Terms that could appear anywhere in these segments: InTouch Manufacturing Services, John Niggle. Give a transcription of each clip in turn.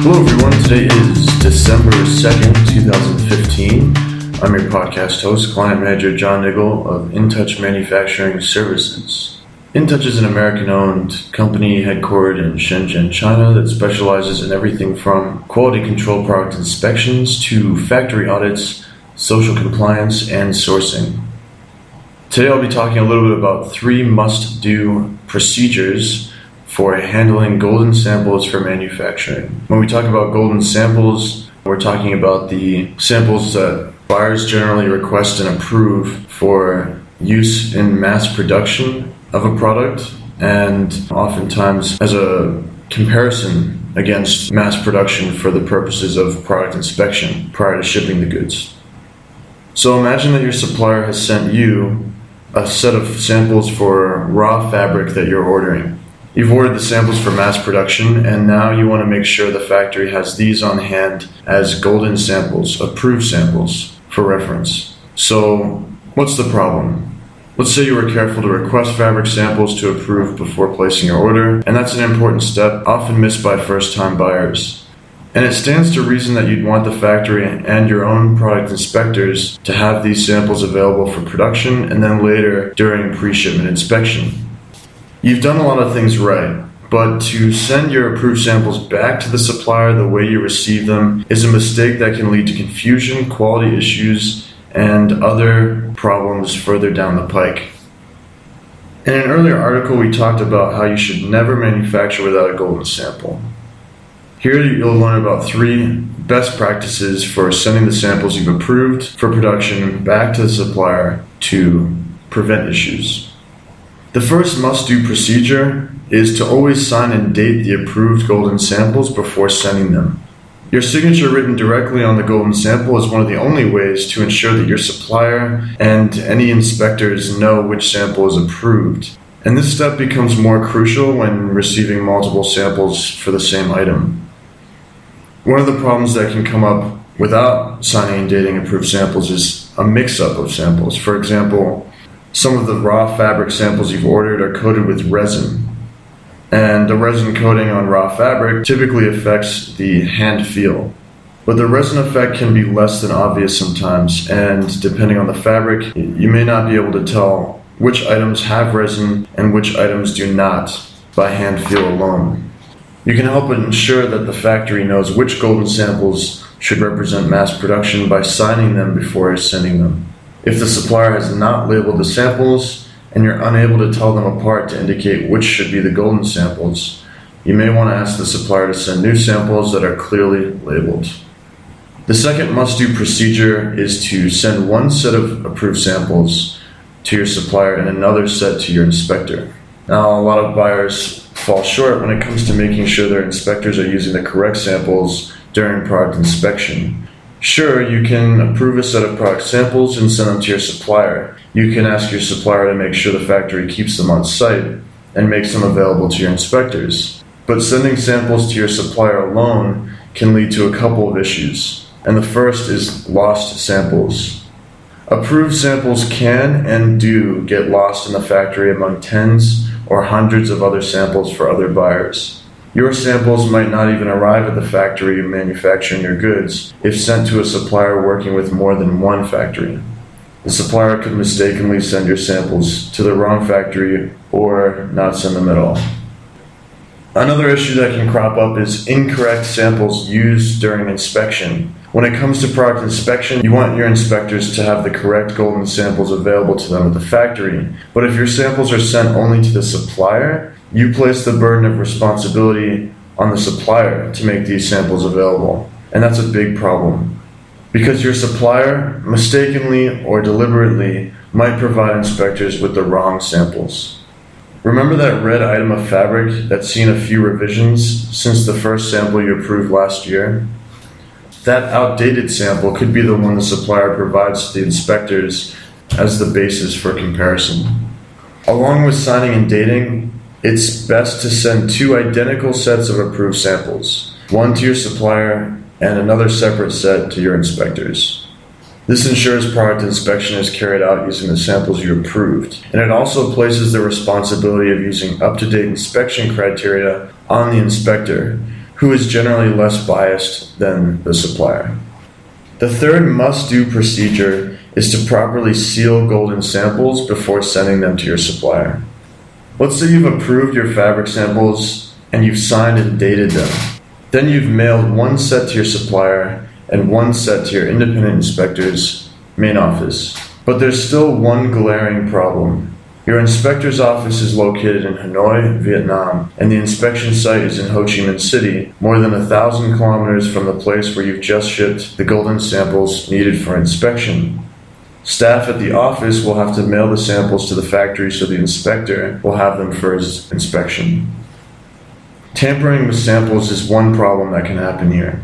Hello everyone, today is December 2nd, 2015. I'm your podcast host, client manager John Niggle of InTouch Manufacturing Services. InTouch is an American-owned company headquartered in Shenzhen, China that specializes in everything from quality control product inspections to factory audits, social compliance, and sourcing. Today I'll be talking a little bit about three must-do procedures for handling golden samples for manufacturing. When we talk about golden samples, we're talking about the samples that buyers generally request and approve for use in mass production of a product, and oftentimes as a comparison against mass production for the purposes of product inspection prior to shipping the goods. So imagine that your supplier has sent you a set of samples for raw fabric that you're ordering. You've ordered the samples for mass production, and now you want to make sure the factory has these on hand as golden samples, approved samples, for reference. So what's the problem? Let's say you were careful to request fabric samples to approve before placing your order, and that's an important step, often missed by first-time buyers. And it stands to reason that you'd want the factory and your own product inspectors to have these samples available for production and then later during pre-shipment inspection. You've done a lot of things right, but to send your approved samples back to the supplier the way you receive them is a mistake that can lead to confusion, quality issues, and other problems further down the pike. In an earlier article, we talked about how you should never manufacture without a golden sample. Here you'll learn about three best practices for sending the samples you've approved for production back to the supplier to prevent issues. The first must-do procedure is to always sign and date the approved golden samples before sending them. Your signature written directly on the golden sample is one of the only ways to ensure that your supplier and any inspectors know which sample is approved. And this step becomes more crucial when receiving multiple samples for the same item. One of the problems that can come up without signing and dating approved samples is a mix-up of samples. For example, some of the raw fabric samples you've ordered are coated with resin. And the resin coating on raw fabric typically affects the hand feel. But the resin effect can be less than obvious sometimes, and depending on the fabric, you may not be able to tell which items have resin and which items do not by hand feel alone. You can help ensure that the factory knows which golden samples should represent mass production by signing them before sending them. If the supplier has not labeled the samples, and you're unable to tell them apart to indicate which should be the golden samples, you may want to ask the supplier to send new samples that are clearly labeled. The second must-do procedure is to send one set of approved samples to your supplier and another set to your inspector. Now, a lot of buyers fall short when it comes to making sure their inspectors are using the correct samples during product inspection. Sure, you can approve a set of product samples and send them to your supplier. You can ask your supplier to make sure the factory keeps them on site and makes them available to your inspectors. But sending samples to your supplier alone can lead to a couple of issues, and the first is lost samples. Approved samples can and do get lost in the factory among tens or hundreds of other samples for other buyers. Your samples might not even arrive at the factory manufacturing your goods if sent to a supplier working with more than one factory. The supplier could mistakenly send your samples to the wrong factory or not send them at all. Another issue that can crop up is incorrect samples used during inspection. When it comes to product inspection, you want your inspectors to have the correct golden samples available to them at the factory. But if your samples are sent only to the supplier, you place the burden of responsibility on the supplier to make these samples available. And that's a big problem, because your supplier, mistakenly or deliberately, might provide inspectors with the wrong samples. Remember that red item of fabric that's seen a few revisions since the first sample you approved last year? That outdated sample could be the one the supplier provides to the inspectors as the basis for comparison. Along with signing and dating, it's best to send two identical sets of approved samples, one to your supplier and another separate set to your inspectors. This ensures product inspection is carried out using the samples you approved, and it also places the responsibility of using up-to-date inspection criteria on the inspector, who is generally less biased than the supplier. The third must-do procedure is to properly seal golden samples before sending them to your supplier. Let's say you've approved your fabric samples and you've signed and dated them. Then you've mailed one set to your supplier and one set to your independent inspector's main office. But there's still one glaring problem. Your inspector's office is located in Hanoi, Vietnam, and the inspection site is in Ho Chi Minh City, more than 1,000 kilometers from the place where you've just shipped the golden samples needed for inspection. Staff at the office will have to mail the samples to the factory so the inspector will have them for his inspection. Tampering with samples is one problem that can happen here.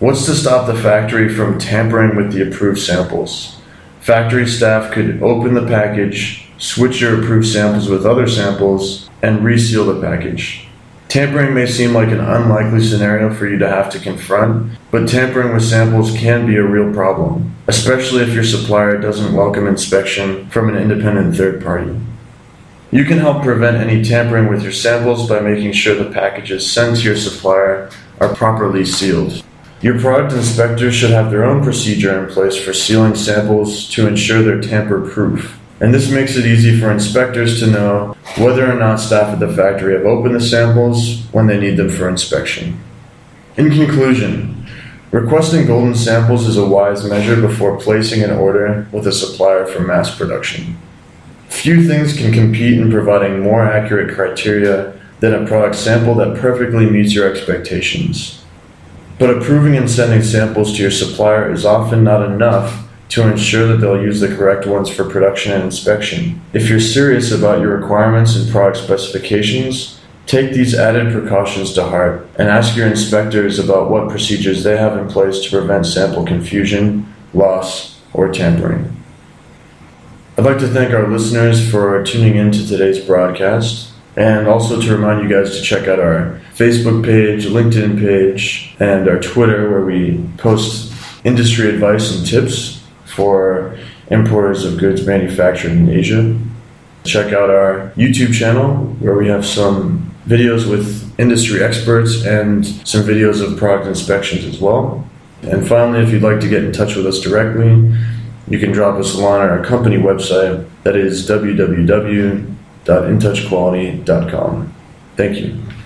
What's to stop the factory from tampering with the approved samples? Factory staff could open the package, switch your approved samples with other samples, and reseal the package. Tampering may seem like an unlikely scenario for you to have to confront, but tampering with samples can be a real problem, especially if your supplier doesn't welcome inspection from an independent third party. You can help prevent any tampering with your samples by making sure the packages sent to your supplier are properly sealed. Your product inspectors should have their own procedure in place for sealing samples to ensure they're tamper-proof. And this makes it easy for inspectors to know whether or not staff at the factory have opened the samples when they need them for inspection. In conclusion, requesting golden samples is a wise measure before placing an order with a supplier for mass production. Few things can compete in providing more accurate criteria than a product sample that perfectly meets your expectations. But approving and sending samples to your supplier is often not enough to ensure that they'll use the correct ones for production and inspection. If you're serious about your requirements and product specifications, take these added precautions to heart and ask your inspectors about what procedures they have in place to prevent sample confusion, loss, or tampering. I'd like to thank our listeners for tuning in to today's broadcast, and also to remind you guys to check out our Facebook page, LinkedIn page, and our Twitter, where we post industry advice and tips for importers of goods manufactured in Asia. Check out our YouTube channel, where we have some videos with industry experts and some videos of product inspections as well. And finally, if you'd like to get in touch with us directly, you can drop us a line on our company website, that is www.intouchquality.com. Thank you.